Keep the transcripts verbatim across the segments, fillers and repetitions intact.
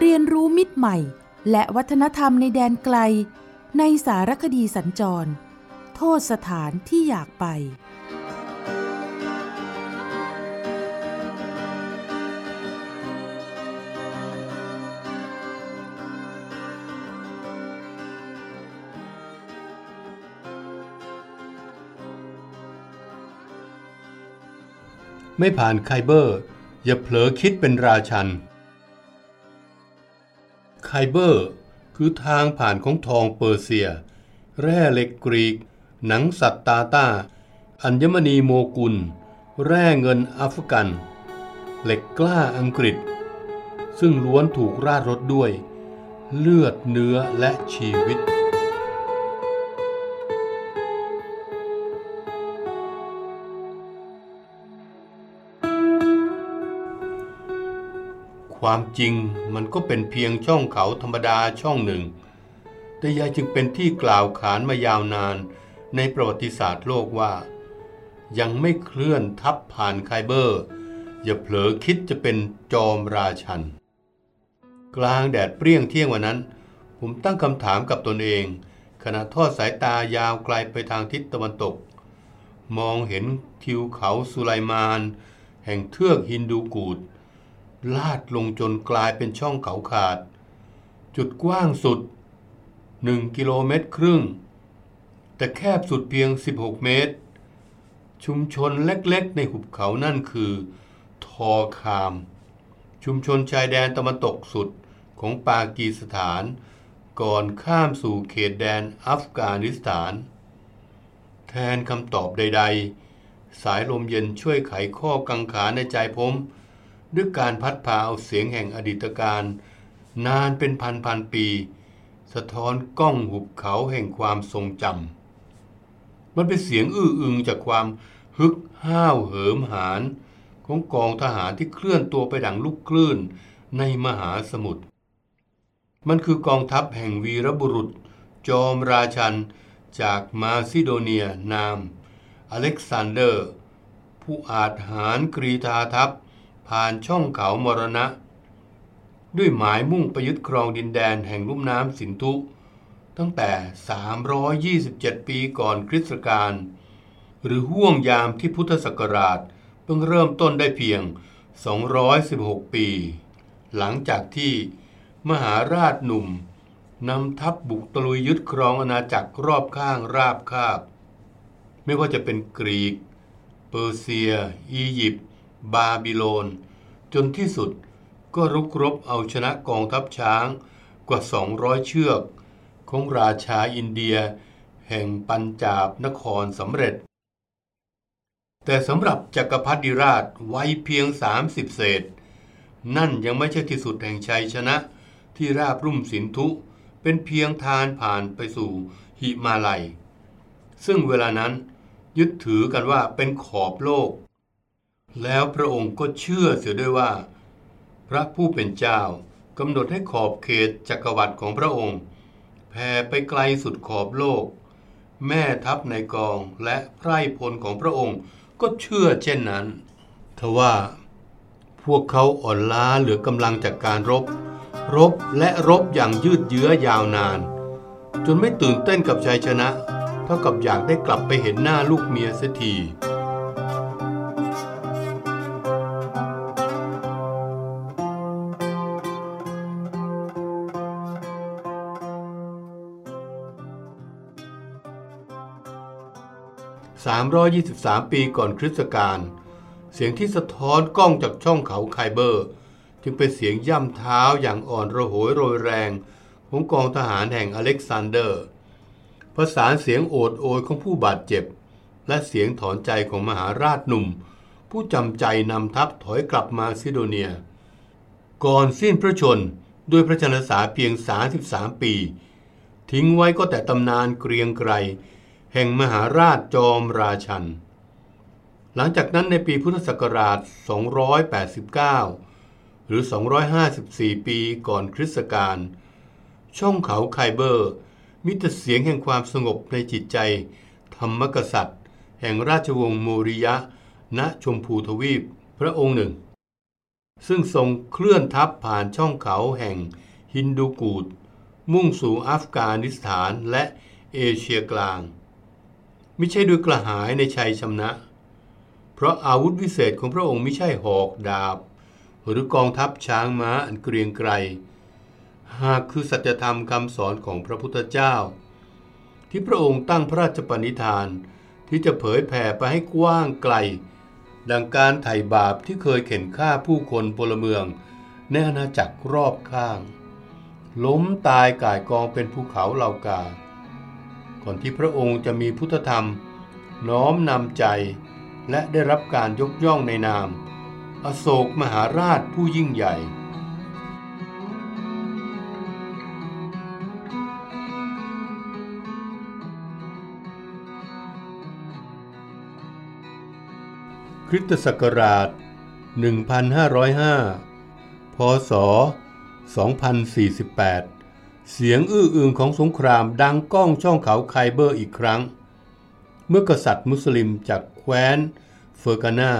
เรียนรู้มิตรใหม่และวัฒนธรรมในแดนไกลในสารคดีสัญจรโทษสถานที่อยากไปไม่ผ่านไคเบอร์อย่าเผลอคิดเป็นราชันไคเบอร์คือทางผ่านของทองเปอร์เซียแร่เหล็กกรีกหนังสัตว์ตาต้าอัญมณีโมกุลแร่เงินอัฟกันเหล็กกล้าอังกฤษซึ่งล้วนถูกราดรถด้วยเลือดเนื้อและชีวิตความจริงมันก็เป็นเพียงช่องเขาธรรมดาช่องหนึ่งแต่ยายจึงเป็นที่กล่าวขานมายาวนานในประวัติศาสตร์โลกว่ายังไม่เคลื่อนทับผ่านไคเบอร์อย่าเผลอคิดจะเป็นจอมราชันกลางแดดเปรี้ยงเที่ยงวันนั้นผมตั้งคำถามกับตนเองขณะทอดสายตายาวไกลไปทางทิศตะวันตกมองเห็นทิวเขาสุไลมานแห่งเทือกฮินดูกูดลาดลงจนกลายเป็นช่องเขาขาดจุดกว้างสุดหนึ่งกิโลเมตรครึ่งแต่แคบสุดเพียงสิบหกเมตรชุมชนเล็กๆในหุบเขานั่นคือทอคามชุมชนชายแดนตะวันตกสุดของปากีสถานก่อนข้ามสู่เขตแดนอัฟกานิสถานแทนคำตอบใดๆสายลมเย็นช่วยไขข้อกังขาในใจผมด้วยการพัดพาเอาเสียงแห่งอดีตการนานเป็นพันๆปีสะท้อนกล้องหุบเขาแห่งความทรงจำมันเป็นเสียงอื้ออึงจากความฮึกห้าวเหิมหาญของกองทหารที่เคลื่อนตัวไปดังลูกคลื่นในมหาสมุทรมันคือกองทัพแห่งวีรบุรุษจอมราชันจากมาซิโดเนียนามอเล็กซานเดอร์ผู้อาจหาญกรีธาทัพผ่านช่องเขามรณะด้วยหมายมุ่งประยุทธ์ครองดินแดนแห่งลุ่มน้ำสินธุตั้งแต่สามร้อยยี่สิบเจ็ดปีก่อนคริสตศักราชหรือห่วงยามที่พุทธศักราชเพิ่งเริ่มต้นได้เพียงสองร้อยสิบหกปีหลังจากที่มหาราชหนุ่มนำทัพบุกตะลุยยึดครองอาณาจักรรอบข้างราบคาบไม่ว่าจะเป็นกรีกเปอร์เซียอียิปต์บาบิโลนจนที่สุดก็รุกรบเอาชนะกองทัพช้างกว่าสองร้อยเชือกของราชาอินเดียแห่งปัญจาบนครสำเร็จแต่สำหรับจักรพรรดิราชวัยเพียงสามสิบเศษนั่นยังไม่ใช่ที่สุดแห่งชัยชนะที่ราบรุ่มสินธุเป็นเพียงทางผ่านไปสู่หิมาลัยซึ่งเวลานั้นยึดถือกันว่าเป็นขอบโลกแล้วพระองค์ก็เชื่อเสียด้วยว่าพระผู้เป็นเจ้ากำหนดให้ขอบเขตจักรวรรดิของพระองค์แผ่ไปไกลสุดขอบโลกแม่ทัพในกองและไพร่พลของพระองค์ก็เชื่อเช่นนั้นทว่าพวกเขาอ่อนล้าเหลือกำลังจากการรบรบและรบอย่างยืดเยื้อยาวนานจนไม่ตื่นเต้นกับชัยชนะเท่ากับอยากได้กลับไปเห็นหน้าลูกเมียเสียทีสามร้อยยี่สิบสามปีก่อนคริสตศักราชเสียงที่สะท้อนกล้องจากช่องเขาไคเบอร์จึงเป็นเสียงย่ำเท้าอย่างอ่อนระโหยโรยแรงของกองทหารแห่งอเล็กซานเดอร์ประสานเสียงโอดโอยของผู้บาดเจ็บและเสียงถอนใจของมหาราชหนุ่ม ผู้จำใจนำทัพถอยกลับมาซิโดเนียก่อนสิ้นพระชนด้วยพระชนษาเพียงสามสิบสามปีทิ้งไว้ก็แต่ตำนานเกรียงไกรแห่งมหาราชจอมราชันหลังจากนั้นในปีพุทธศักราชสองร้อยแปดสิบเก้าหรือสองร้อยห้าสิบสี่ปีก่อนคริสต์ศักราชช่องเขาไคเบอร์มิตรเสียงแห่งความสงบในจิตใจธรรมกษัตริย์แห่งราชวงศ์มูริยะณชมพูทวีปพระองค์หนึ่งซึ่งทรงเคลื่อนทัพผ่านช่องเขาแห่งฮินดูกูดมุ่งสู่อัฟกานิสถานและเอเชียกลางมิใช่ด้วยกระหายในชัยชนะเพราะอาวุธวิเศษของพระองค์มิใช่หอกดาบหรือกองทัพช้างม้าอันเกรียงไกรหากคือสัจธรรมคำสอนของพระพุทธเจ้าที่พระองค์ตั้งพระราชปณิธานที่จะเผยแผ่ไปให้กว้างไกลดังการไถ่บาปที่เคยเข็นฆ่าผู้คนพลเมืองในอาณาจักรรอบข้างล้มตายก่ายกองเป็นภูเขาเหล่ากาก่อนที่พระองค์จะมีพุทธธรรมน้อมนำใจและได้รับการยกย่องในนามอโศกมหาราชผู้ยิ่งใหญ่คริสตศักราช หนึ่งพันห้าร้อยห้า พ.ศ. สองพันสี่สิบแปด เสียงอื้ออึงของสงครามดังก้องช่องเขาไคเบอร์อีกครั้งเมื่อกษัตริย์มุสลิมจากแคว้นเฟอร์กานา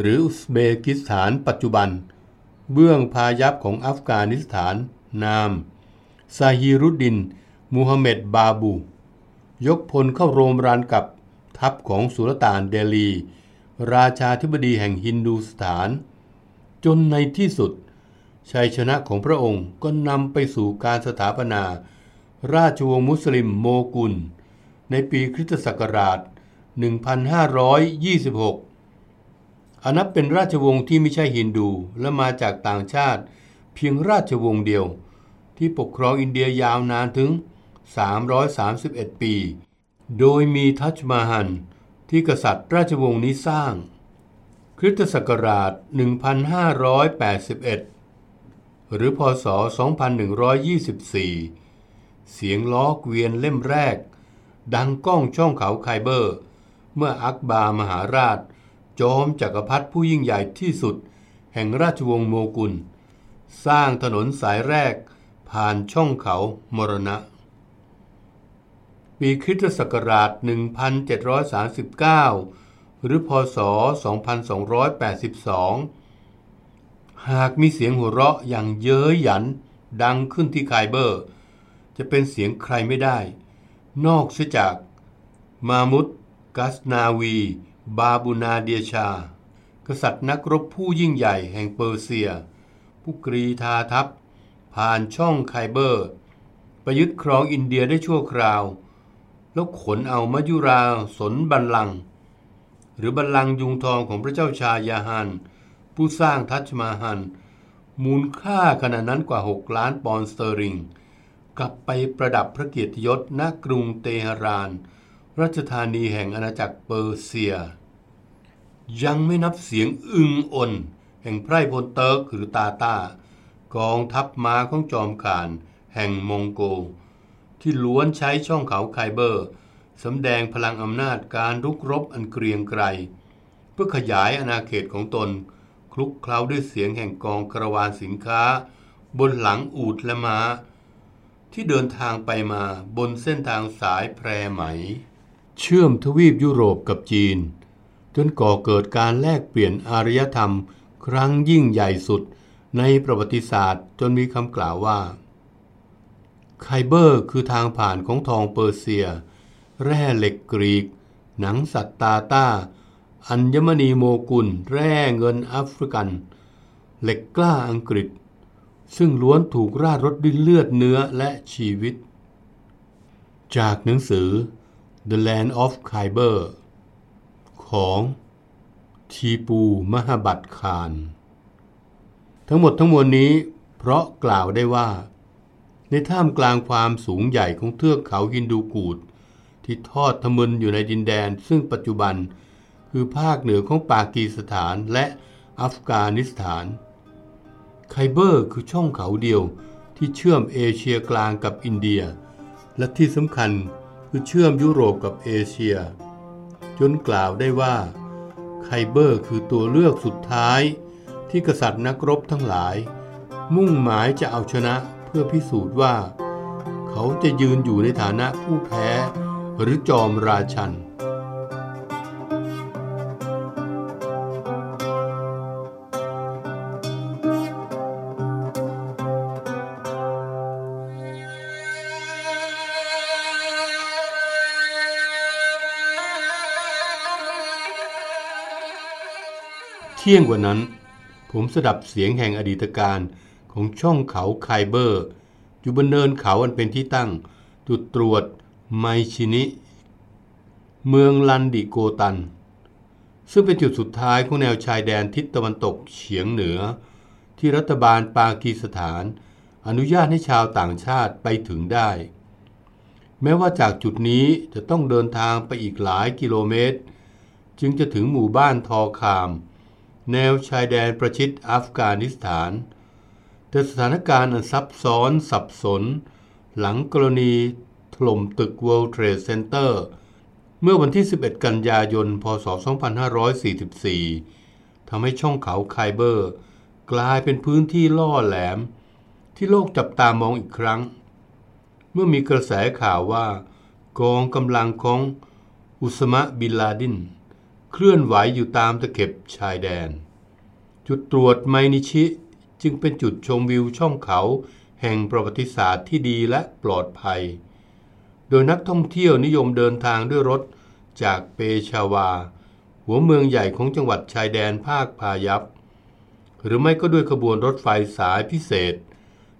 หรืออุซเบกิสถานปัจจุบันเบื้องพายัพของอัฟกานิสถานนามซาฮีรุดดินมูฮัมเหม็ดบาบูยกพลเข้าโรมรันกับทัพของสุลต่านเดลีราชาธิบดีแห่งฮินดูสถานจนในที่สุดชัยชนะของพระองค์ก็นำไปสู่การสถาปนาราชวงศ์มุสลิมโมกุลในปีคริสตศักราช หนึ่งพันห้าร้อยยี่สิบหก อันนับเป็นราชวงศ์ที่ไม่ใช่ฮินดูและมาจากต่างชาติเพียงราชวงศ์เดียวที่ปกครองอินเดียยาวนานถึงสามร้อยสามสิบเอ็ดปีโดยมีทัชมาฮัลที่กษัตริย์ราชวงศ์นี้สร้างคริสตศักราช หนึ่งพันห้าร้อยแปดสิบเอ็ด หรือพ.ศ. สองพันหนึ่งร้อยยี่สิบสี่ เสียงล้อเกวียนเล่มแรกดังก้องช่องเขาไคเบอร์เมื่ออักบาร์มหาราชจอมจักรพรรดิผู้ยิ่งใหญ่ที่สุดแห่งราชวงศ์โมกุลสร้างถนนสายแรกผ่านช่องเขามรณะปีคริสตศักราช หนึ่งพันเจ็ดร้อยสามสิบเก้า หรือพ.ศ. สองพันสองร้อยแปดสิบสอง หากมีเสียงหัวเราะอย่างเย้ยหยันดังขึ้นที่ไคเบอร์จะเป็นเสียงใครไม่ได้นอกเสียจากมามุดกัสนาวีบาบูนาเดียชากษัตริย์นักรบผู้ยิ่งใหญ่แห่งเปอร์เซียผู้กรีธาทัพผ่านช่องไคเบอร์ไปยึดครองอินเดียได้ชั่วคราวแล้วขนเอามัยุราสนบัลลังก์หรือบัลลังก์ยุงทองของพระเจ้าชายาฮันผู้สร้างทัชมาฮัลมูลค่าขณะนั้นกว่าหกล้านปอนด์สเตอริงกลับไปประดับพระเกียรติยศณกรุงเตหะรานราชธานีแห่งอาณาจักรเปอร์เซียยังไม่นับเสียงอึงอ่นแห่งไพร่พลเติร์กหรือตาตากองทัพม้าของจอมข่านแห่งมองโกลที่ล้วนใช้ช่องเขาไคเบอร์สำแดงพลังอำนาจการรุกรบอันเกรียงไกรเพื่อขยายอาณาเขตของตนคลุกเคล้าด้วยเสียงแห่งกองคาราวานสินค้าบนหลังอูฐและม้าที่เดินทางไปมาบนเส้นทางสายแพรไหมเชื่อมทวีปยุโรปกับจีนจนก่อเกิดการแลกเปลี่ยนอารยธรรมครั้งยิ่งใหญ่สุดในประวัติศาสตร์จนมีคำกล่าวว่าไคเบอร์คือทางผ่านของทองเปอร์เซียแร่เหล็กกรีกหนังสัตว์ตาต้าอัญมณีโมกุลแร่เงินแอฟริกันเหล็กกล้าอังกฤษซึ่งล้วนถูกราดรถด้วยเลือดเนื้อและชีวิตจากหนังสือ The Land of Khyber ของทีปูมหบัตคานทั้งหมดทั้งมวลนี้เพราะกล่าวได้ว่าในท่ามกลางความสูงใหญ่ของเทือกเขาฮินดูกูดที่ทอดทะมึนอยู่ในดินแดนซึ่งปัจจุบัน คือภาคเหนือของปากีสถานและอัฟกานิสถานไคเบอร์คือช่องเขาเดียวที่เชื่อมเอเชียกลางกับอินเดียและที่สำคัญคือเชื่อมยุโรปกับเอเชียจนกล่าวได้ว่าไคเบอร์คือตัวเลือกสุดท้ายที่กษัตริย์นักรบทั้งหลายมุ่งหมายจะเอาชนะเพื่อพิสูจน์ว่าเขาจะยืนอยู่ในฐานะผู้แพ้หรือจอมราชันเที่ยงวันนั้นผมสดับเสียงแห่งอดีตการของช่องเขาไคเบอร์อยู่บนเนินเขาอันเป็นที่ตั้งจุดตรวจไมชินิเมืองลันดิโกตันซึ่งเป็นจุดสุดท้ายของแนวชายแดนทิศตะวันตกเฉียงเหนือที่รัฐบาลปากีสถานอนุญาตให้ชาวต่างชาติไปถึงได้แม้ว่าจากจุดนี้จะต้องเดินทางไปอีกหลายกิโลเมตรจึงจะถึงหมู่บ้านทอคามแนวชายแดนประชิดอัฟกานิสถานแต่สถานการณ์อันซับซ้อนสับสนหลังกรณีถล่มตึก World Trade Center เมื่อวันที่สิบเอ็ดกันยายนพศสองพันห้าร้อยสี่สิบสี่ทำให้ช่องเขาไคเบอร์กลายเป็นพื้นที่ล่อแหลมที่โลกจับตามองอีกครั้งเมื่อมีกระแสข่าวว่ากองกำลังของอุสมะบินลาดินเคลื่อนไหวอยู่ตามตะเข็บชายแดนจุดตรวจไมนิชิจึงเป็นจุดชมวิวช่องเขาแห่งประวัติศาสตร์ที่ดีและปลอดภัยโดยนักท่องเที่ยวนิยมเดินทางด้วยรถจากเปชาวาหัวเมืองใหญ่ของจังหวัดชายแดนภาคพายัพหรือไม่ก็ด้วยขบวนรถไฟสายพิเศษ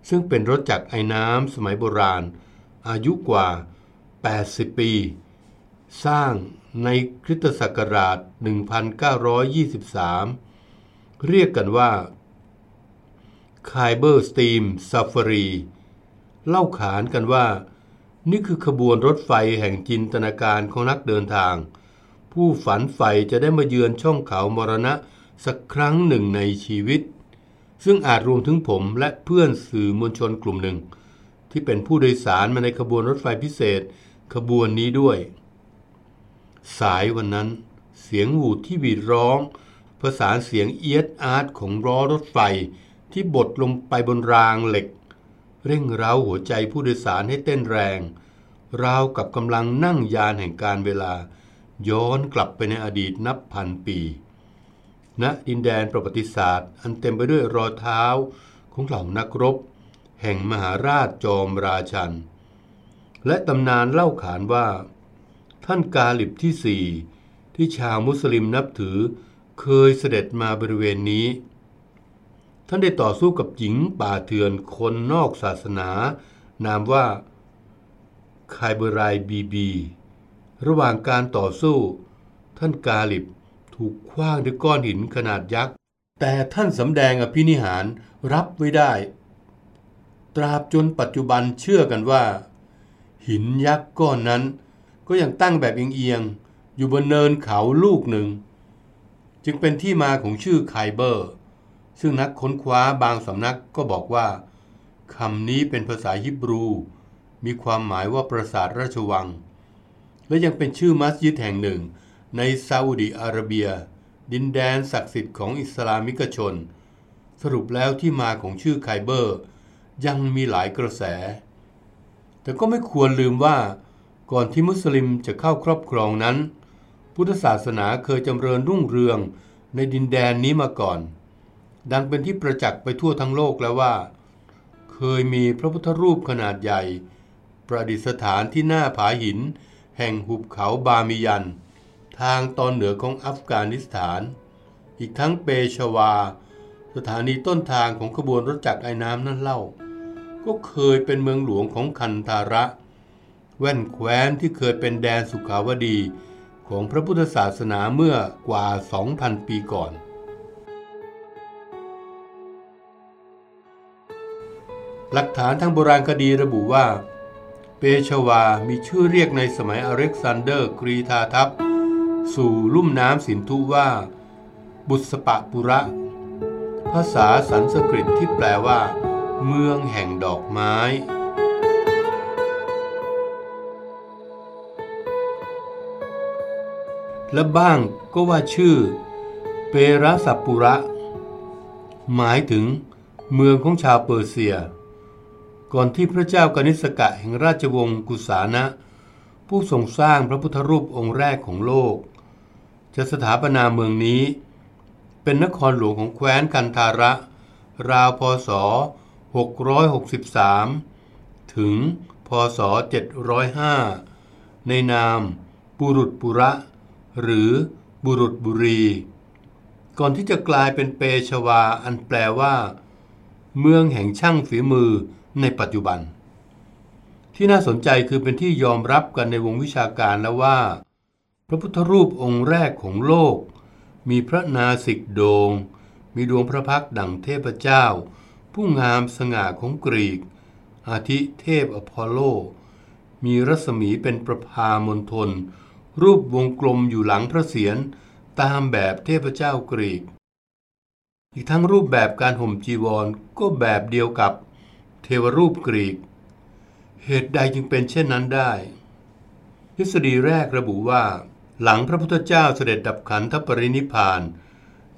ซึ่งเป็นรถจักรไอน้ำสมัยโบราณอายุกว่าแปดสิบปีสร้างในคริสตศักราชหนึ่งพันเก้าร้อยยี่สิบสามเรียกกันว่าไคเบอร์สตีมซาฟารีเล่าขานกันว่านี่คือขบวนรถไฟแห่งจินตนาการของนักเดินทางผู้ฝันใฝ่จะได้มาเยือนช่องเขามรณะสักครั้งหนึ่งในชีวิตซึ่งอาจรวมถึงผมและเพื่อนสื่อมวลชนกลุ่มหนึ่งที่เป็นผู้โดยสารมาในขบวนรถไฟพิเศษขบวนนี้ด้วยสายวันนั้นเสียงหวูดที่หวีดร้องประสานเสียงเอี๊ยดอาร์ตของล้อรถไฟที่บดลงไปบนรางเหล็กเร่งเร้าหัวใจผู้โดยสารให้เต้นแรงราวกับกำลังนั่งยานแห่งการเวลาย้อนกลับไปในอดีตนับพันปีณดินแดนประวัติศาสตร์อันเต็มไปด้วยรอยเท้าของเหล่านักรบแห่งมหาราชจอมราชันและตำนานเล่าขานว่าท่านกาลิบที่สี่ที่ชาวมุสลิมนับถือเคยเสด็จมาบริเวณนี้ท่านได้ต่อสู้กับหญิงป่าเถื่อนคนนอกศาสนานามว่าไคเบอรายบีบีระหว่างการต่อสู้ท่านกาลิบถูกขว้างด้วยก้อนหินขนาดยักษ์แต่ท่านสำแดงอภินิหารรับไว้ได้ตราบจนปัจจุบันเชื่อกันว่าหินยักษ์ก้อนนั้นก็ยังตั้งแบบเอียงๆอยู่บนเนินเขาลูกหนึ่งจึงเป็นที่มาของชื่อไคเบอร์ซึ่งนักค้นคว้าบางสำนักก็บอกว่าคำนี้เป็นภาษาฮิบรูมีความหมายว่าปราสาทราชวังและยังเป็นชื่อมัสยิดแห่งหนึ่งในซาอุดิอาระเบียดินแดนศักดิ์สิทธิ์ของอิสลามิกชนสรุปแล้วที่มาของชื่อไคเบอร์ยังมีหลายกระแสแต่ก็ไม่ควรลืมว่าก่อนที่มุสลิมจะเข้าครอบครองนั้นพุทธศาสนาเคยจำเริญรุ่งเรืองในดินแดนนี้มาก่อนดังเป็นที่ประจักษ์ไปทั่วทั้งโลกแล้วว่าเคยมีพระพุทธรูปขนาดใหญ่ประดิษฐานที่หน้าผาหินแห่งหุบเขาบามิยันทางตอนเหนือของอัฟกานิสถานอีกทั้งเปชาวาสถานีต้นทางของขบวนรถจักรไอ้น้ำนั่นเล่าก็เคยเป็นเมืองหลวงของคันธาระแว่นแคว้นที่เคยเป็นแดนสุขาวดีของพระพุทธศาสนาเมื่อกว่า สองพัน ปีก่อนหลักฐานทางโบราณคดีระบุว่าเปชาวามีชื่อเรียกในสมัยอเล็กซานเดอร์กรีธาทัพ สู่ลุ่มน้ำสินธุว่าบุษปปุระภาษาสันสกฤตที่แปลว่าเมืองแห่งดอกไม้และบ้างก็ว่าชื่อเปราสปุระหมายถึงเมืองของชาวเปอร์เซียก่อนที่พระเจ้ากนิษกะแห่งราชวงศ์กุสานะผู้ทรงสร้างพระพุทธรูปองค์แรกของโลกจะสถาปนาเมืองนี้เป็นนครหลวงของแคว้นคันธาระราวพ.ศ. หกร้อยหกสิบสามถึงพ.ศ. เจ็ดร้อยห้าในนามปุรุตปุระหรือบุรุษบุรีก่อนที่จะกลายเป็นเปชวาอันแปลว่าเมืองแห่งช่างฝีมือในปัจจุบันที่น่าสนใจคือเป็นที่ยอมรับกันในวงวิชาการแล้วว่าพระพุทธรูปองค์แรกของโลกมีพระนาสิกโดงมีดวงพระพักตร์ดั่งเทพเจ้าผู้งามสง่าของกรีกอาทิเทพอพอลโลมีรัศมีเป็นประภามนทนรูปวงกลมอยู่หลังพระเศียรตามแบบเทพเจ้ากรีกอีกทั้งรูปแบบการห่มจีวรก็แบบเดียวกับเทวรูปกรีกเหตุใดจึงเป็นเช่นนั้นได้ทฤษฎีแรกระบุว่าหลังพระพุทธเจ้าเสด็จดับขันธปรินิพพาน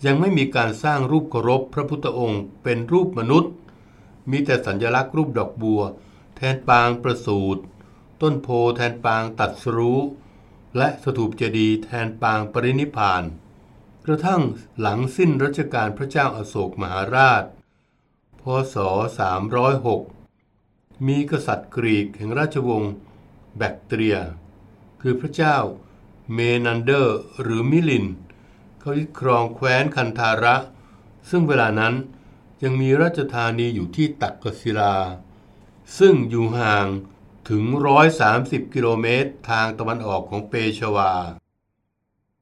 ยังไม่มีการสร้างรูปเคารพพระพุทธองค์เป็นรูปมนุษย์มีแต่สัญลักษณ์รูปดอกบัวแทนปางประสูติต้นโพแทนปางตรัสรู้และสถูปเจดีย์แทนปางปรินิพพานกระทั่งหลังสิ้นรัชกาลพระเจ้าอโศกมหาราชพ.ศ. สามร้อยหกมีกษัตริย์กรีกแห่งราชวงศ์แบคทีเรียคือพระเจ้าเมนันเดอร์หรือมิลินเขายึดครองแคว้นคันธาระซึ่งเวลานั้นยังมีราชธานีอยู่ที่ตักกศิลาซึ่งอยู่ห่างถึงหนึ่งร้อยสามสิบกิโลเมตรทางตะวันออกของเปชวา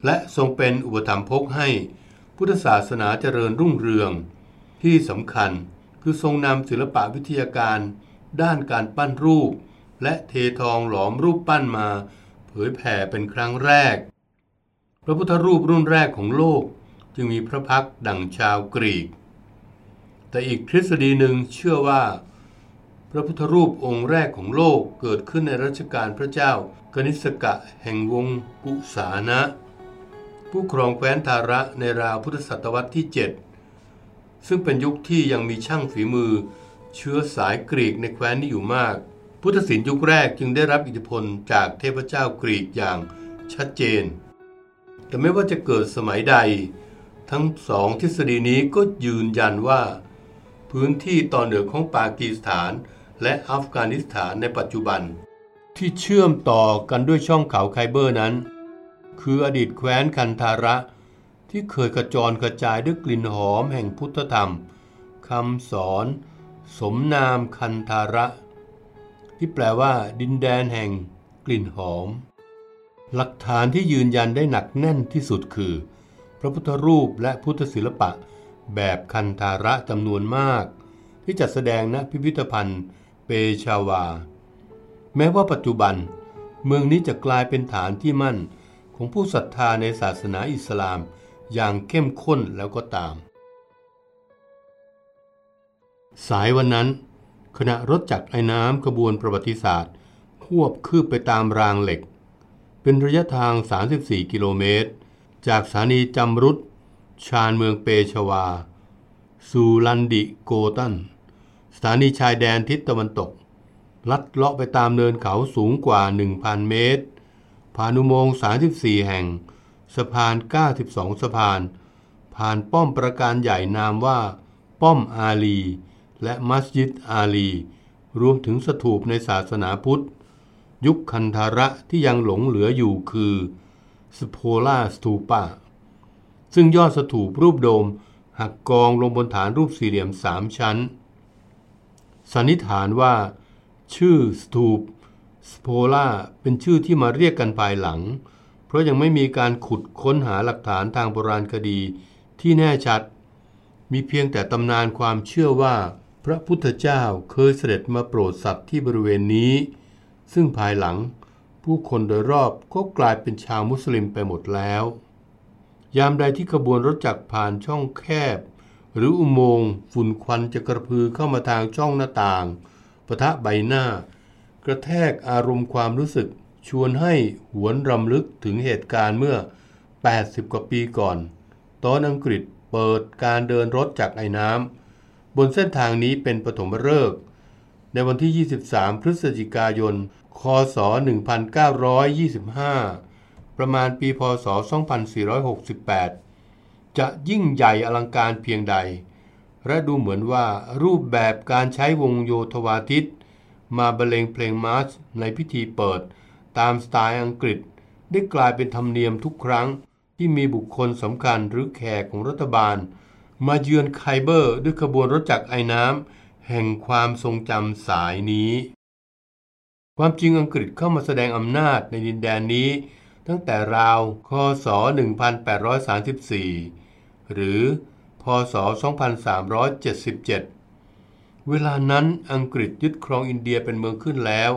และทรงเป็นอุปถัมภกให้พุทธศาสนาเจริญรุ่งเรืองที่สำคัญคือทรงนำศิลปะวิทยาการด้านการปั้นรูปและเททองหลอมรูปปั้นมาเผยแผ่เป็นครั้งแรกพระพุทธรูปรุ่นแรกของโลกจึงมีพระพักตร์ดั่งชาวกรีกแต่อีกทฤษฎีหนึ่งเชื่อว่าพระพุทธรูปองค์แรกของโลกเกิดขึ้นในรัชกาลพระเจ้ากนิษกะแห่งวงกุสานะผู้ครองแคว้นทาระในราวพุทธศตวรรษที่เจ็ดซึ่งเป็นยุคที่ยังมีช่างฝีมือเชื้อสายกรีกในแคว้นนี้อยู่มากพุทธศิลป์ยุคแรกจึงได้รับอิทธิพลจากเทพเจ้ากรีกอย่างชัดเจนแต่ไม่ว่าจะเกิดสมัยใดทั้งสองทฤษฎีนี้ก็ยืนยันว่าพื้นที่ตอนเหนือของปากีสถานและอัฟกานิสถานในปัจจุบันที่เชื่อมต่อกันด้วยช่องเขาไคเบอร์นั้นคืออดีตแคว้นคันธาระที่เคยกระจรกระจายด้วยกลิ่นหอมแห่งพุทธธรรมคำสอนสมนามคันธาระที่แปลว่าดินแดนแห่งกลิ่นหอมหลักฐานที่ยืนยันได้หนักแน่นที่สุดคือพระพุทธรูปและพุทธศิลปะแบบคันธาระจำนวนมากที่จัดแสดงณพิพิธภัณฑ์เปชาวาแม้ว่าปัจจุบันเมืองนี้จะกลายเป็นฐานที่มั่นของผู้ศรัทธาในศาสนาอิสลามอย่างเข้มข้นแล้วก็ตามสายวันนั้นขณะรถจักรไอ้น้ำขบวนประวัติศาสตร์ควบคืบไปตามรางเหล็กเป็นระยะทางสามสิบสี่กิโลเมตรจากสถานีจำรุดชานเมืองเปชวาสู่ลันดิโกตันสถานีชายแดนทิศตะวันตกลัดเลาะไปตามเนินเขาสูงกว่า หนึ่งพัน เมตรผ่านอุโมงค์สามสิบสี่แห่งสะพานเก้าสิบสองสะพานผ่านป้อมประการใหญ่นามว่าป้อมอาลีและมัสยิดอาลีรวมถึงสถูปในศาสนาพุทธยุคคันธาระที่ยังหลงเหลืออยู่คือสโพลาสตูปาซึ่งยอดสถูปรูปโดมหักกองลงบนฐานรูปสี่เหลี่ยมสามชั้นสันนิษฐานว่าชื่อสถูปสโพลาเป็นชื่อที่มาเรียกกันภายหลังเพราะยังไม่มีการขุดค้นหาหลักฐานทางโบราณคดีที่แน่ชัดมีเพียงแต่ตำนานความเชื่อว่าพระพุทธเจ้าเคยเสด็จมาโปรดสัตว์ที่บริเวณนี้ซึ่งภายหลัง ผู้คนโดยรอบก็กลายเป็นชาวมุสลิมไปหมดแล้วยามใดที่ขบวนรถจักรผ่านช่องแคบหรืออุโมงค์ฝุ่นควันจะกระพือเข้ามาทางช่องหน้าต่างปะทะใบหน้ากระแทกอารมณ์ความรู้สึกชวนให้หวนรำลึกถึงเหตุการณ์เมื่อแปดสิบกว่าปีก่อนตอนอังกฤษเปิดการเดินรถจากไอ้น้ำบนเส้นทางนี้เป็นปฐมฤกษ์ในวันที่ยี่สิบสามพฤศจิกายนคศหนึ่งพันเก้าร้อยยี่สิบห้าประมาณปีพศสองพันสี่ร้อยหกสิบแปดจะยิ่งใหญ่อลังการเพียงใดและดูเหมือนว่ารูปแบบการใช้วงโยธวาทิตมาบรรเลงเพลงมาร์ชในพิธีเปิดตามสไตล์อังกฤษได้กลายเป็นธรรมเนียมทุกครั้งที่มีบุคคลสำคัญหรือแขกของรัฐบาลมาเยือนไคเบอร์ด้วยขบวนรถจักรไอน้ำแห่งความทรงจำสายนี้ความจริงอังกฤษเข้ามาแสดงอำนาจในดินแดนนี้ตั้งแต่ราวคศหนึ่งพันแปดร้อยสามสิบสี่หรือพศสองพันสามร้อยเจ็ดสิบเจ็ดเวลานั้นอังกฤษยึดครองอินเดียเป็นเมืองขึ้นแล้ว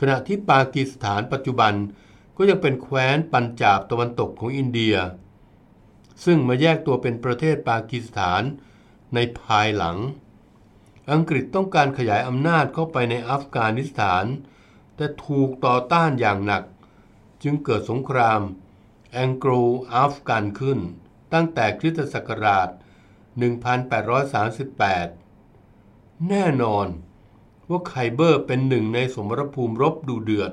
ขณะที่ปากีสถานปัจจุบันก็ยังเป็นแคว้นปัญจาบตะวันตกของอินเดียซึ่งมาแยกตัวเป็นประเทศปากีสถานในภายหลังอังกฤษต้องการขยายอำนาจเข้าไปในอัฟกานิสถานแต่ถูกต่อต้านอย่างหนักจึงเกิดสงครามแองโกลอัฟกันขึ้นตั้งแต่คริสตศักราชหนึ่งพันแปดร้อยสามสิบแปดแน่นอนว่าไคเบอร์เป็นหนึ่งในสมรภูมิรบดูเดือด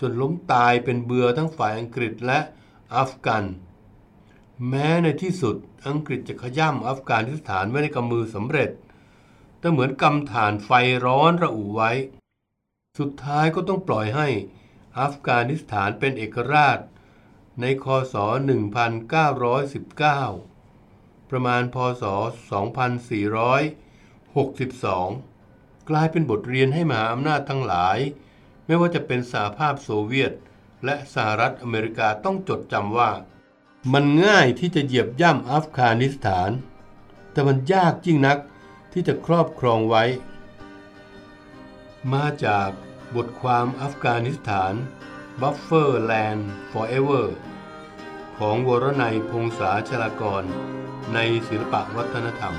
จนล้มตายเป็นเบือทั้งฝ่ายอังกฤษและอัฟกันแม้ในที่สุดอังกฤษจะขย่ำอัฟกานิสถานไว้ในกำมือสำเร็จแต่เหมือนกำถ่านไฟร้อนระอุไว้สุดท้ายก็ต้องปล่อยให้อัฟกานิสถานเป็นเอกราชในคศหนึ่งพันเก้าร้อยสิบเก้าประมาณพศสองพันสี่ร้อยหกสิบสองกลายเป็นบทเรียนให้มหาอำนาจทั้งหลายไม่ว่าจะเป็นสหภาพโซเวียตและสหรัฐอเมริกาต้องจดจำว่ามันง่ายที่จะเหยียบย่ำอัฟกานิสถานแต่มันยากยิ่งนักที่จะครอบครองไว้มาจากบทความอัฟกานิสถาน Buffer Land Forever ของวรนัยพงษาชลากรในศิลปวัฒนธรรม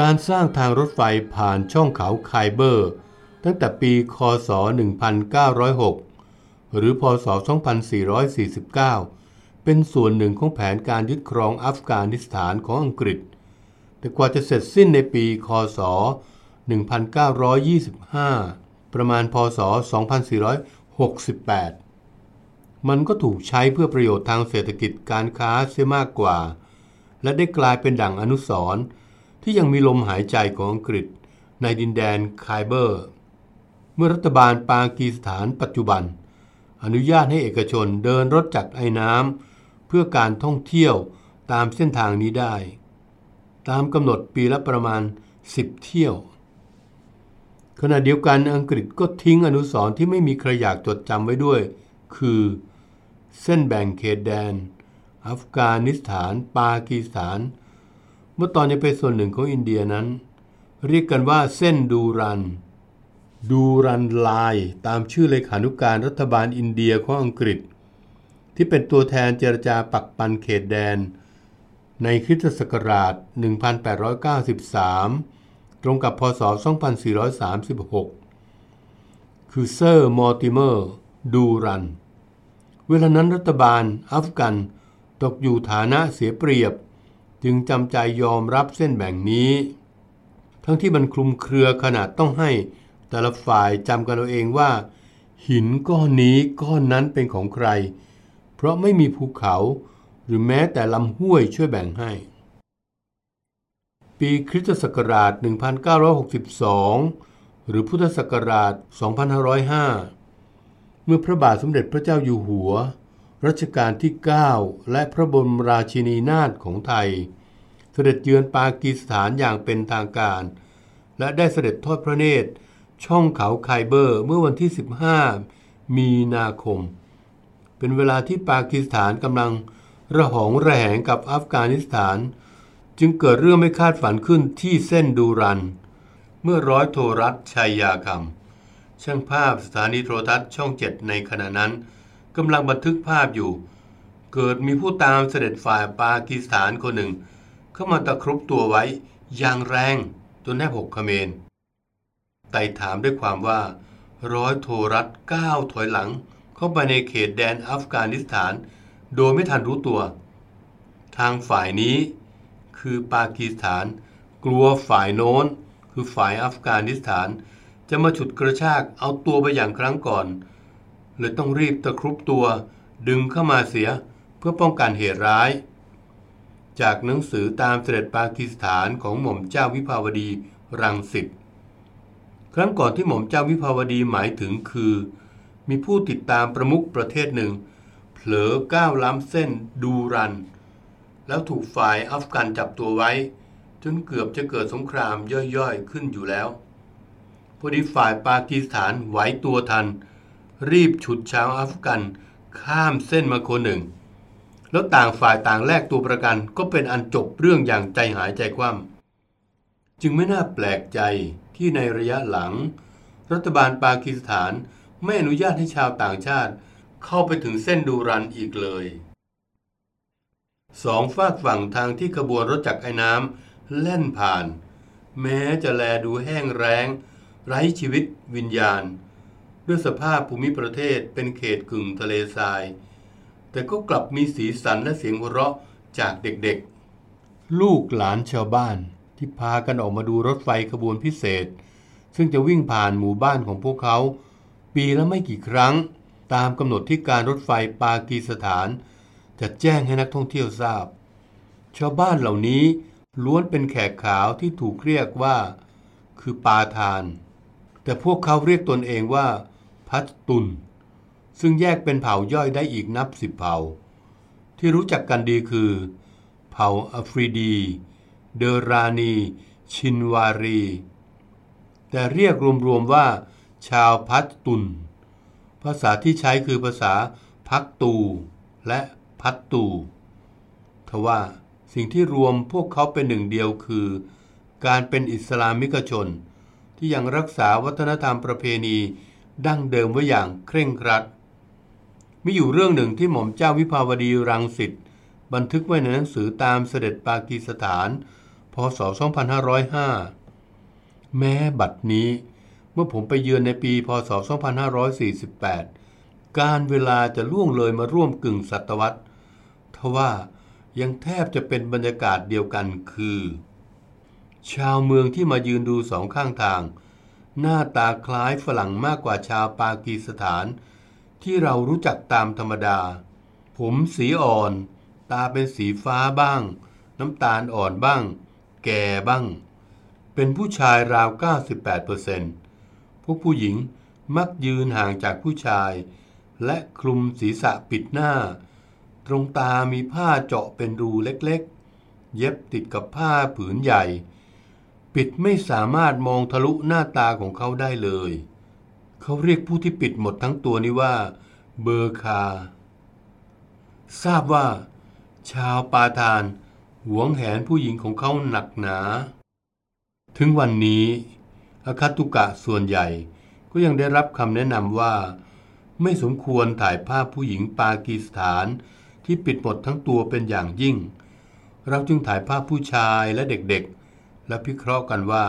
การสร้างทางรถไฟผ่านช่องเขาไคเบอร์ตั้งแต่ปีคศหนึ่งพันเก้าร้อยหกหรือพศสองพันสี่ร้อยสี่สิบเก้าเป็นส่วนหนึ่งของแผนการยึดครองอัฟกานิสถานของอังกฤษแต่กว่าจะเสร็จสิ้นในปีคศหนึ่งพันเก้าร้อยยี่สิบห้าประมาณพศสองพันสี่ร้อยหกสิบแปดมันก็ถูกใช้เพื่อประโยชน์ทางเศรษฐกิจการค้าเสียมากกว่าและได้กลายเป็นดั่งอนุสรณ์ที่ยังมีลมหายใจของอังกฤษในดินแดนไคเบอร์เมื่อรัฐบาลปากีสถานปัจจุบันอนุญาตให้เอกชนเดินรถจักรไอน้ำเพื่อการท่องเที่ยวตามเส้นทางนี้ได้ตามกำหนดปีละประมาณสิบเที่ยวขณะเดียวกันอังกฤษก็ทิ้งอนุสรณ์ที่ไม่มีใครอยากจดจำไว้ด้วยคือเส้นแบ่งเขตแดนอัฟกานิสถานปากีสถานเมื่อตอนนี้เป็นส่วนหนึ่งของอินเดียนั้นเรียกกันว่าเส้นดูรันดูรันไลน์ตามชื่อเลขานุการรัฐบาลอินเดียของอังกฤษที่เป็นตัวแทนเจรจาปักปันเขตแดนในคริสตศักราชหนึ่งพันแปดร้อยเก้าสิบสามตรงกับพศสองพันสี่ร้อยสามสิบหกคือเซอร์มอร์ติเมอร์ดูรันเวลานั้นรัฐบาลอัฟกันตกอยู่ฐานะเสียเปรียบจึงจำใจยอมรับเส้นแบ่งนี้ทั้งที่มันคลุมเครือขนาดต้องให้แต่ละฝ่ายจำกันเอาเองว่าหินก้อนนี้ก้อนนั้นเป็นของใครเพราะไม่มีภูเขาหรือแม้แต่ลำห้วยช่วยแบ่งให้ปีคริสตศักราชหนึ่งพันเก้าร้อยหกสิบสองหรือพุทธศักราชสองพันห้าร้อยห้าเมื่อพระบาทสมเด็จพระเจ้าอยู่หัวรัชกาลที่เก้าและพระบรมราชินีนาถของไทยเสด็จเยือนปากีสถานอย่างเป็นทางการและได้เสด็จทอดพระเนตรช่องเขาไคเบอร์เมื่อวันที่สิบห้ามีนาคมเป็นเวลาที่ปากีสถานกำลังระหองระแหงกับอัฟกานิสถาน จึงเกิดเรื่องไม่คาดฝันขึ้นที่เส้นดูรันเมื่อร้อยโทรัตน์ ชัยยาคำช่างภาพสถานีโทรทัศน์ช่องเจ็ดในขณะนั้นกำลังบันทึกภาพอยู่เกิดมีผู้ตามเสด็จฝ่ายปากีสถานคนหนึ่งเข้ามาตะครุบตัวไว้อย่างแรงจนแทบหกเขมรไต่ถามด้วยความว่าร้อยโทรัตน์ก้าวถอยหลังเข้าไปในเขตแดนอัฟกานิสถานโดยไม่ทันรู้ตัวทางฝ่ายนี้คือปากีสถานกลัวฝ่ายโน้นคือฝ่ายอัฟกานิสถานจะมาฉุดกระชากเอาตัวไปอย่างครั้งก่อนเลยต้องรีบตะครุบตัวดึงเข้ามาเสียเพื่อป้องกันเหตุร้ายจากหนังสือตามเสด็จปากีสถานของหม่อมเจ้าวิภาวดีรังสิตครั้งก่อนที่หม่อมเจ้าวิภาวดีหมายถึงคือมีผู้ติดตามประมุขประเทศหนึ่งเผลอก้าวล้ำเส้นดูรันแล้วถูกฝ่ายอัฟกันจับตัวไว้จนเกือบจะเกิดสงครามย่อยๆขึ้นอยู่แล้วพอดีฝ่ายปากีสถานไหวตัวทันรีบฉุดชาวอัฟกันข้ามเส้นมาคนหนึ่งแล้วต่างฝ่ายต่างแลกตัวประกันก็เป็นอันจบเรื่องอย่างใจหายใจคว่ำจึงไม่น่าแปลกใจที่ในระยะหลังรัฐบาลปากีสถานไม่อนุญาตให้ชาวต่างชาติเข้าไปถึงเส้นดูรันอีกเลยสองฝากฝั่งทางที่ขบวนรถจักรไอ้น้ำแล่นผ่านแม้จะแลดูแห้งแล้งไร้ชีวิตวิญญาณด้วยสภาพภูมิประเทศเป็นเขตกึ่งทะเลทรายแต่ก็กลับมีสีสันและเสียงหัวเราะจากเด็กๆลูกหลานชาวบ้านที่พากันออกมาดูรถไฟขบวนพิเศษซึ่งจะวิ่งผ่านหมู่บ้านของพวกเขาปีละไม่กี่ครั้งตามกำหนดที่การรถไฟปากีสถานจะแจ้งให้นักท่องเที่ยวทราบชาวบ้านเหล่านี้ล้วนเป็นแขกขาวที่ถูกเรียกว่าคือปาธานแต่พวกเขาเรียกตนเองว่าพัชตุนซึ่งแยกเป็นเผ่าย่อยได้อีกนับสิบเผ่าที่รู้จักกันดีคือเผ่าอัฟรีดีเดรานีชินวารีแต่เรียกรวมๆว่าชาวพัชตุนภาษาที่ใช้คือภาษาพักตูและพัตตูทว่าสิ่งที่รวมพวกเขาเป็นหนึ่งเดียวคือการเป็นอิสลามิกชนที่ยังรักษาวัฒนธรรมประเพณีดั้งเดิมไว้อย่างเคร่งครัดมีอยู่เรื่องหนึ่งที่หม่อมเจ้าวิภาวดีรังสิตบันทึกไว้ในหนังสือตามเสด็จปากีสถานพศสองพันห้าร้อยห้าแม้บัดนี้เมื่อผมไปเยือนในปีพศสองพันห้าร้อยสี่สิบแปดการเวลาจะล่วงเลยมาร่วมกึ่งศตวรรษทว่ายังแทบจะเป็นบรรยากาศเดียวกันคือชาวเมืองที่มายืนดูสองข้างทางหน้าตาคล้ายฝรั่งมากกว่าชาวปากีสถานที่เรารู้จักตามธรรมดาผมสีอ่อนตาเป็นสีฟ้าบ้างน้ำตาลอ่อนบ้างแก่บ้างเป็นผู้ชายราว เก้าสิบแปดเปอร์เซ็นต์ พวกผู้หญิงมักยืนห่างจากผู้ชายและคลุมศีรษะปิดหน้าตรงตามีผ้าเจาะเป็นรูเล็กๆเย็บติดกับผ้าผืนใหญ่ปิดไม่สามารถมองทะลุหน้าตาของเขาได้เลยเขาเรียกผู้ที่ปิดหมดทั้งตัวนี้ว่าเบอร์คาทราบว่าชาวปาธานหวงแหนผู้หญิงของเขาหนักหนาถึงวันนี้อคัตตุกะส่วนใหญ่ก็ยังได้รับคำแนะนำว่าไม่สมควรถ่ายภาพผู้หญิงปากีสถานที่ปิดหมดทั้งตัวเป็นอย่างยิ่งเราจึงถ่ายภาพผู้ชายและเด็กๆและพิเคราะห์กันว่า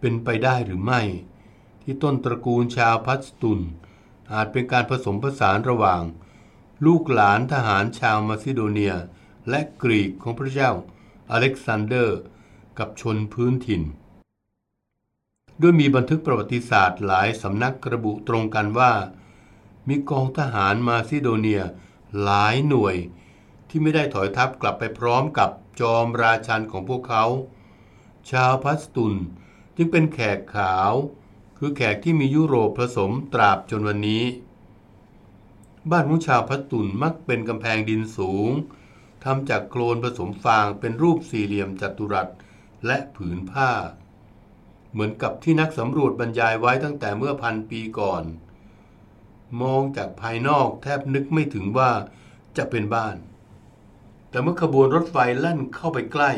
เป็นไปได้หรือไม่ที่ต้นตระกูลชาวพัชตุนอาจเป็นการผสมผสานระหว่างลูกหลานทหารชาวมาซิโดเนียและกรีกของพระเจ้าอเล็กซานเดอร์กับชนพื้นถิ่นด้วยมีบันทึกประวัติศาสตร์หลายสำนักระบุตรงกันว่ามีกองทหารมาซิโดเนียหลายหน่วยที่ไม่ได้ถอยทัพกลับไปพร้อมกับจอมราชันของพวกเขาชาวพัชตุนจึงเป็นแขกขาวคือแขกที่มียุโรปผสมตราบจนวันนี้บ้านของชาวพัชตุนมักเป็นกำแพงดินสูงทำจากโคลนผสมฟางเป็นรูปสี่เหลี่ยมจัตุรัสและผืนผ้าเหมือนกับที่นักสำรวจบรรยายไว้ตั้งแต่เมื่อพันปีก่อนมองจากภายนอกแทบนึกไม่ถึงว่าจะเป็นบ้านแต่เมื่อขบวนรถไฟแล่นเข้าไปใกล้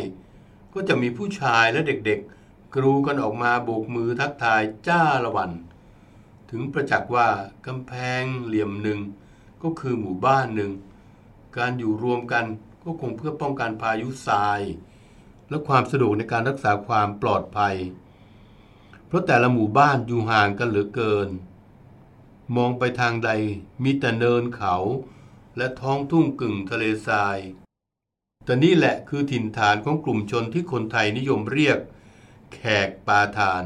ก็จะมีผู้ชายและเด็กๆกรูกันออกมาโบกมือทักทายจ้าละวันถึงประจักษ์ว่ากำแพงเหลี่ยมหนึ่งก็คือหมู่บ้านหนึ่งการอยู่รวมกันก็คงเพื่อป้องกันพายุทรายและความสะดวกในการรักษาความปลอดภัยเพราะแต่ละหมู่บ้านอยู่ห่างกันเหลือเกินมองไปทางใดมีแต่เนินเขาและท้องทุ่งกึ่งทะเลทรายแต่นี่แหละคือถิ่นฐานของกลุ่มชนที่คนไทยนิยมเรียกแขกปาทาน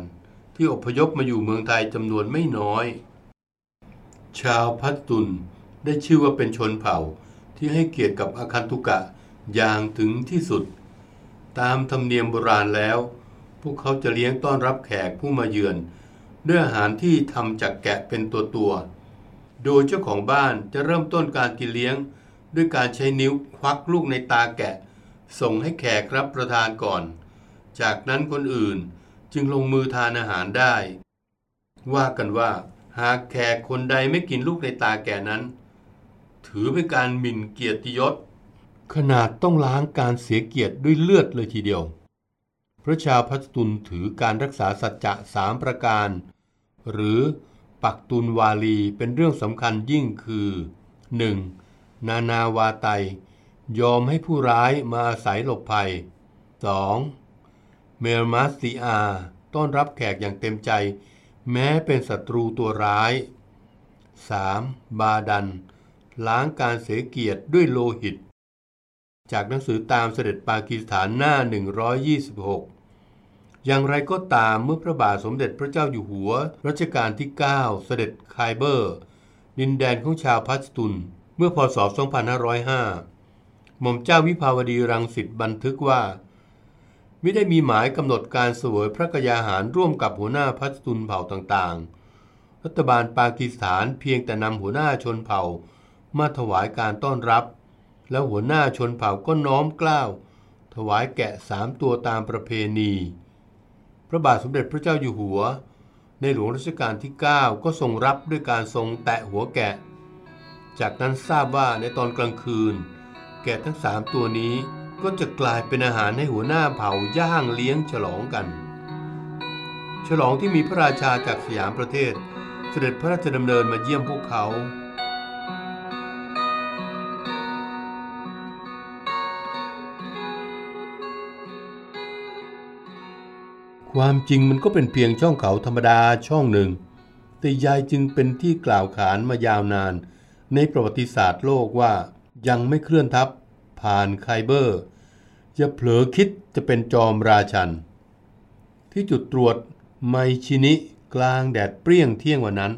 ที่อพยพมาอยู่เมืองไทยจำนวนไม่น้อยชาวพัชตุนได้ชื่อว่าเป็นชนเผ่าที่ให้เกียรติกับอาคันตุกะอย่างถึงที่สุดตามธรรมเนียมโบราณแล้วพวกเขาจะเลี้ยงต้อนรับแขกผู้มาเยือนด้วยอาหารที่ทำจากแกะเป็นตัวตัวโดยเจ้าของบ้านจะเริ่มต้นการกินเลี้ยงด้วยการใช้นิ้วควักลูกในตาแกะส่งให้แขกรับประทานก่อนจากนั้นคนอื่นจึงลงมือทานอาหารได้ว่ากันว่าหากแขกคนใดไม่กินลูกในตาแก่นั้นถือเป็นการหมิ่นเกียรติยศขนาดต้องล้างการเสียเกียรติด้วยเลือดเลยทีเดียวพระชาวพัชตุนถือการรักษาสัจจะสามประการหรือปักตุนวาลีเป็นเรื่องสำคัญยิ่งคือ หนึ่ง. นานาวาไตยยอมให้ผู้ร้ายมาอาศัยหลบภัย สอง. เมรมัสติอาต้อนรับแขกอย่างเต็มใจแม้เป็นศัตรูตัวร้าย สาม. บาดันล้างการเสียเกียรติด้วยโลหิตจากหนังสือตามเสด็จปากีสถานหน้าหนึ่งร้อยยี่สิบหกอย่างไรก็ตามเมื่อพระบาทสมเด็จพระเจ้าอยู่หัวรัชกาลที่เก้าเสด็จไคเบอร์ดินแดนของชาวพัชตุนเมื่อพศสองพันห้าร้อยห้าหม่อมเจ้าวิภาวดีรังสิตบันทึกว่าไม่ได้มีหมายกำหนดการเสวยพระกยาหารร่วมกับหัวหน้าพัชตุนเผ่าต่างๆรัฐบาลปากีสถานเพียงแต่นำหัวหน้าชนเผ่ามาถวายการต้อนรับแล้วหัวหน้าชนเผ่าก็น้อมเกล้าถวายแกะสามตัวตามประเพณีพระบาทสมเด็จพระเจ้าอยู่หัวในหลวงรัชกาลที่เก้าก็ทรงรับด้วยการทรงแตะหัวแกะจากนั้นทราบว่าในตอนกลางคืนแกะทั้งสามตัวนี้ก็จะกลายเป็นอาหารให้หัวหน้าเผ่าย่างเลี้ยงฉลองกันฉลองที่มีพระราชาจากสยามประเทศเสด็จพระราชดำเนินมาเยี่ยมพวกเขาความจริงมันก็เป็นเพียงช่องเขาธรรมดาช่องหนึ่งแต่ยายจึงเป็นที่กล่าวขานมายาวนานในประวัติศาสตร์โลกว่ายังไม่เคลื่อนทัพผ่านไคเบอร์จะเผลอคิดจะเป็นจอมราชันที่จุดตรวจไมชินิกลางแดดเปรี้ยงเที่ยงวันนั้น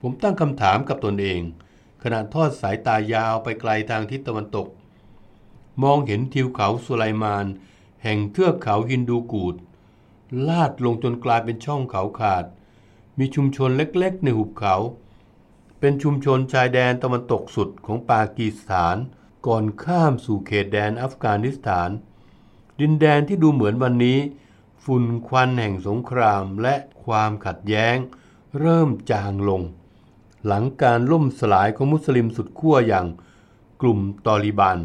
ผมตั้งคำถามกับตนเองขณะทอดสายตายาวไปไกลทางทิศตะวันตกมองเห็นทิวเขาสุไลมานแห่งเทือกเขาฮินดูกูดลาดลงจนกลายเป็นช่องเขาขาดมีชุมชนเล็กๆในหุบเขาเป็นชุมชนชายแดนตะวันตกสุดของปากีสถานก่อนข้ามสู่เขตแดนอัฟกานิสถานดินแดนที่ดูเหมือนวันนี้ฝุ่นควันแห่งสงครามและความขัดแย้งเริ่มจางลงหลังการล่มสลายของมุสลิมสุดขั้วอย่างกลุ่มตอลิบัน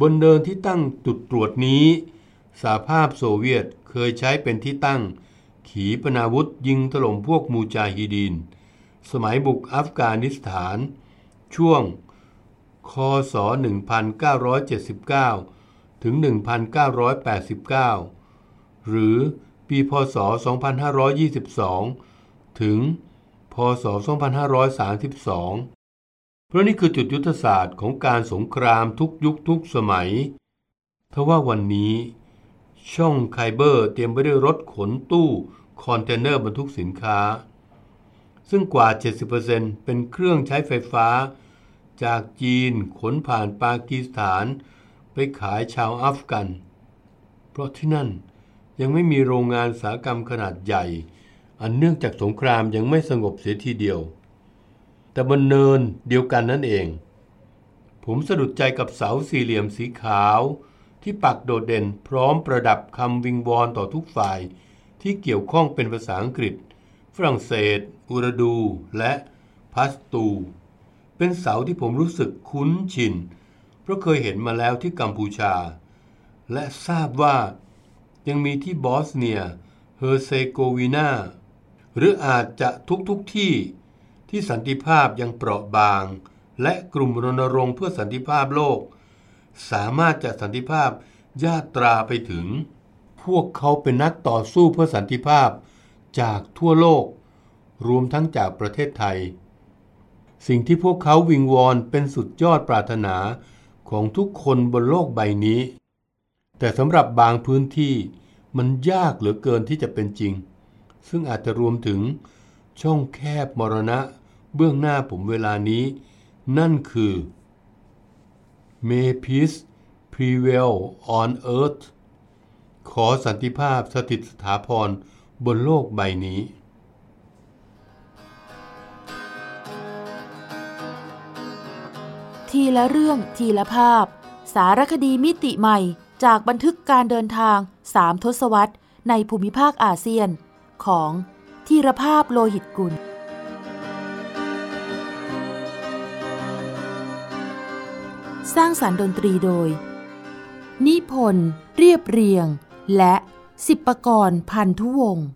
บนเดินที่ตั้งจุดตรวจนี้สหภาพโซเวียตเคยใช้เป็นที่ตั้งขีปนาวุธยิงถล่มพวกมูจาฮิดีนสมัยบุกอัฟกานิสถานช่วงค.ศ. หนึ่งพันเก้าร้อยเจ็ดสิบเก้า ถึง หนึ่งพันเก้าร้อยแปดสิบเก้า หรือปีพ.ศ. สองพันห้าร้อยยี่สิบสอง ถึงพ.ศ. สองพันห้าร้อยสามสิบสอง เพราะนี่คือจุดยุทธศาสตร์ของการสงครามทุกยุคทุกสมัยทว่าวันนี้ช่องไคเบอร์เต็มไปด้วยรถขนตู้คอนเทนเนอร์บรรทุกสินค้าซึ่งกว่า เจ็ดสิบเปอร์เซ็นต์ เป็นเครื่องใช้ไฟฟ้าจากจีนขนผ่านปากีสถานไปขายชาวอัฟกันเพราะที่นั่นยังไม่มีโรงงานอุตสาหกรรมขนาดใหญ่อันเนื่องจากสงครามยังไม่สงบเสียทีเดียวแต่บนเนินเดียวกันนั่นเองผมสะดุดใจกับเสาสี่เหลี่ยมสีขาวที่ปักโดดเด่นพร้อมประดับคำวิงวอนต่อทุกฝ่ายที่เกี่ยวข้องเป็นภาษาอังกฤษฝรั่งเศสอุรดูและพัชตูเป็นเสาที่ผมรู้สึกคุ้นชินเพราะเคยเห็นมาแล้วที่กัมพูชา และทราบว่ายังมีที่บอสเนียเฮอร์เซโกวีนาหรืออาจจะทุกทุกที่ที่สันติภาพยังเปราะบางและกลุ่มรณรงค์เพื่อสันติภาพโลกสามารถจะสันติภาพยาตราไปถึงพวกเขาเป็นนักต่อสู้เพื่อสันติภาพจากทั่วโลกรวมทั้งจากประเทศไทยสิ่งที่พวกเขาวิงวอนเป็นสุดยอดปรารถนาของทุกคนบนโลกใบนี้แต่สำหรับบางพื้นที่มันยากเหลือเกินที่จะเป็นจริงซึ่งอาจจะรวมถึงช่องแคบมรณะเบื้องหน้าผมเวลานี้นั่นคือ May Peace Prevail on Earth ขอสันติภาพสถิตสถาพรบนโลกใบนี้ทีละเรื่องทีละภาพสารคดีมิติใหม่จากบันทึกการเดินทางสามทศวรรษในภูมิภาคอาเซียนของธีรภาพโลหิตกุลสร้างสรรค์ดนตรีโดยนิพนธ์เรียบเรียงและศิปกรพันธุวงศ์